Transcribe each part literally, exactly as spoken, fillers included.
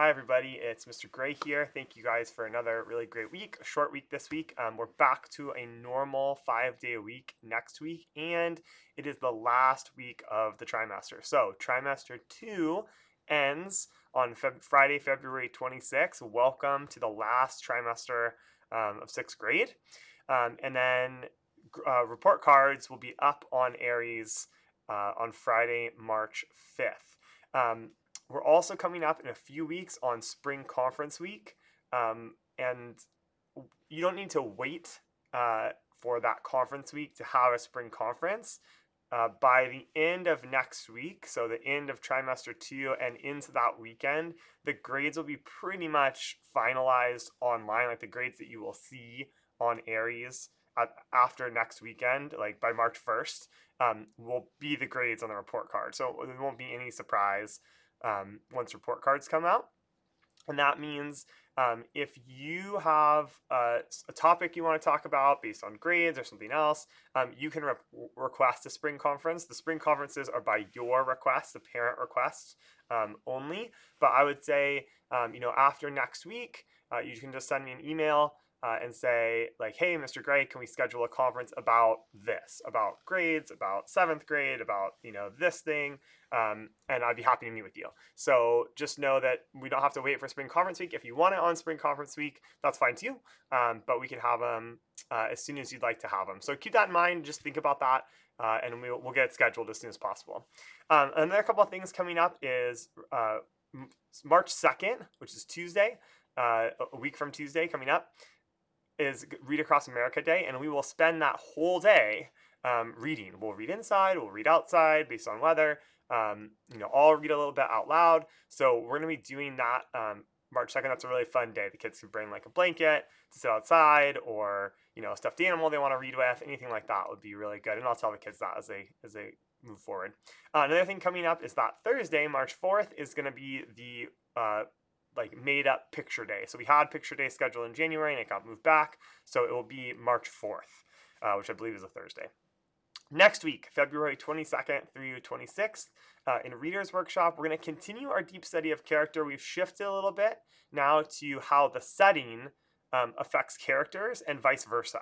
Hi everybody, it's Mister Gray here. Thank you guys for another really great week, a short week this week. Um, we're back to a normal five-day week next week, and it is the last week of the trimester. So trimester two ends on Feb- Friday, February twenty-sixth. Welcome to the last trimester um, of sixth grade. Um, and then uh, report cards will be up on ARIES uh, on Friday, March fifth. Um, We're also coming up in a few weeks on Spring Conference Week, um, and you don't need to wait uh, for that conference week to have a spring conference. Uh, by the end of next week, so the end of trimester two and into that weekend, the grades will be pretty much finalized online, like the grades that you will see on ARIES at, after next weekend, like by March first, um, will be the grades on the report card. So there won't be any surprise Um, once report cards come out. And that means um, if you have a, a topic you want to talk about based on grades or something else, um, you can re- request a spring conference. The spring conferences are by your request, the parent request um, only. But I would say, um, you know, after next week, uh, you can just send me an email uh, and say like, hey, Mister Gray, can we schedule a conference about this, about grades, about seventh grade, about, you know, this thing. Um, and I'd be happy to meet with you. So just know that we don't have to wait for Spring Conference Week. If you want it on Spring Conference Week, that's fine too. Um, but we can have them uh, as soon as you'd like to have them. So keep that in mind. Just think about that, uh, and we'll, we'll get it scheduled as soon as possible. Um, another couple of things coming up is uh, March second, which is Tuesday, uh, a week from Tuesday coming up, is Read Across America Day, and we will spend that whole day um, reading. We'll read inside, we'll read outside based on weather. Um, you know, I'll read a little bit out loud. So we're going to be doing that um, March second. That's a really fun day. The kids can bring like a blanket to sit outside, or, you know, a stuffed animal they want to read with. Anything like that would be really good. And I'll tell the kids that as they as they move forward. Uh, another thing coming up is that Thursday, March fourth, is going to be the uh, like made up picture day. So we had picture day scheduled in January and it got moved back. So it will be March fourth, uh, which I believe is a Thursday. Next week, February twenty-second through twenty-sixth, uh, in Reader's Workshop, we're going to continue our deep study of character. We've shifted a little bit now to how the setting um, affects characters and vice versa.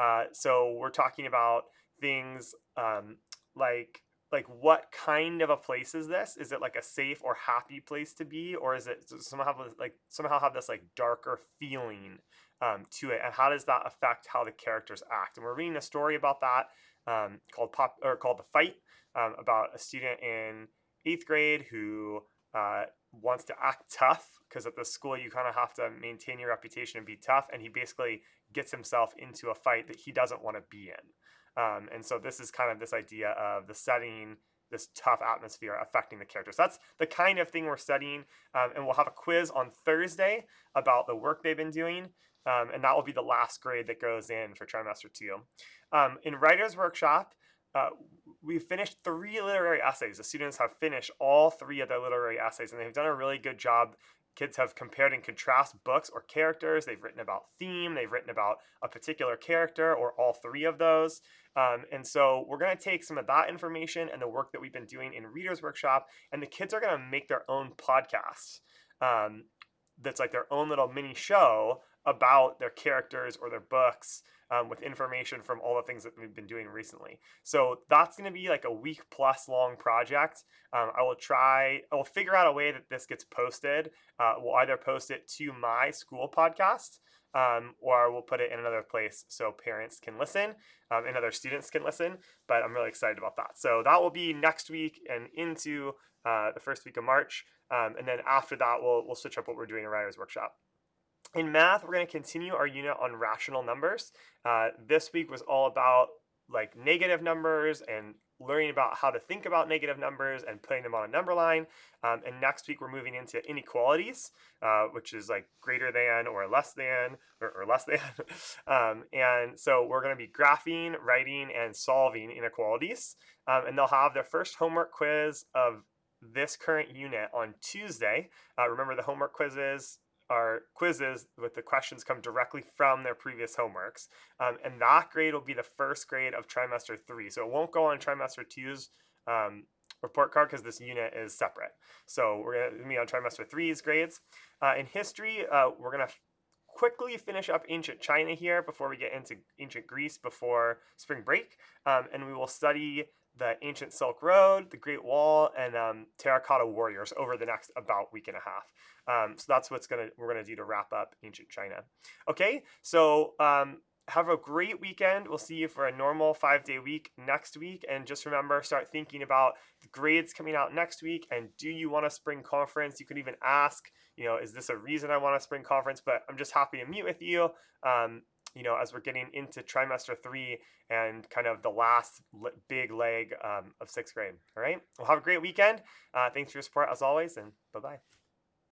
Uh, so we're talking about things um, like like what kind of a place is this? Is it like a safe or happy place to be, or is it somehow have like somehow have this like darker feeling um, to it? And how does that affect how the characters act? And we're reading a story about that. Um, called pop or called The Fight, um, about a student in eighth grade who uh, wants to act tough, because at the school you kind of have to maintain your reputation and be tough, and he basically gets himself into a fight that he doesn't want to be in. Um, and so this is kind of this idea of the setting, this tough atmosphere affecting the characters. That's the kind of thing we're studying, um, and we'll have a quiz on Thursday about the work they've been doing. Um, and that will be the last grade that goes in for trimester two. Um, in Writer's Workshop, uh, we finished three literary essays. The students have finished all three of their literary essays, and they've done a really good job. Kids have compared and contrasted books or characters. They've written about theme. They've written about a particular character or all three of those. Um, and so we're going to take some of that information and the work that we've been doing in Reader's Workshop, and the kids are going to make their own podcast um, that's like their own little mini show about their characters or their books, um, with information from all the things that we've been doing recently. So that's going to be like a week plus long project. Um, I will try, I will figure out a way that this gets posted. Uh, we'll either post it to my school podcast, um, or we'll put it in another place so parents can listen, um, and other students can listen. But I'm really excited about that. So that will be next week and into uh, the first week of March. Um, and then after that, we'll we'll switch up what we're doing in Writer's Workshop. In math, we're going to continue our unit on rational numbers. Uh, this week was all about like negative numbers and learning about how to think about negative numbers and putting them on a number line. Um, and next week, we're moving into inequalities, uh, which is like greater than or less than or, or less than. um, and so we're going to be graphing, writing, and solving inequalities. Um, and they'll have their first homework quiz of this current unit on Tuesday. Uh, remember, the homework quizzes are quizzes with the questions come directly from their previous homeworks. Um, and that grade will be the first grade of trimester three. So it won't go on trimester two's um, report card because this unit is separate. So we're going to be on trimester three's grades. Uh, in history, uh, we're going to quickly finish up ancient China here before we get into ancient Greece before spring break. Um, and we will study the ancient Silk Road, the Great Wall, and um, Terracotta Warriors over the next about week and a half. Um, so that's what's gonna we're gonna do to wrap up ancient China. Okay, so um, have a great weekend. We'll see you for a normal five-day week next week. And just remember, start thinking about the grades coming out next week. And do you want a spring conference? You could even ask, you know, is this a reason I want a spring conference? But I'm just happy to meet with you. Um, you know, as we're getting into trimester three and kind of the last big leg um, of sixth grade. All right. Well, have a great weekend. Uh, thanks for your support as always, and bye-bye.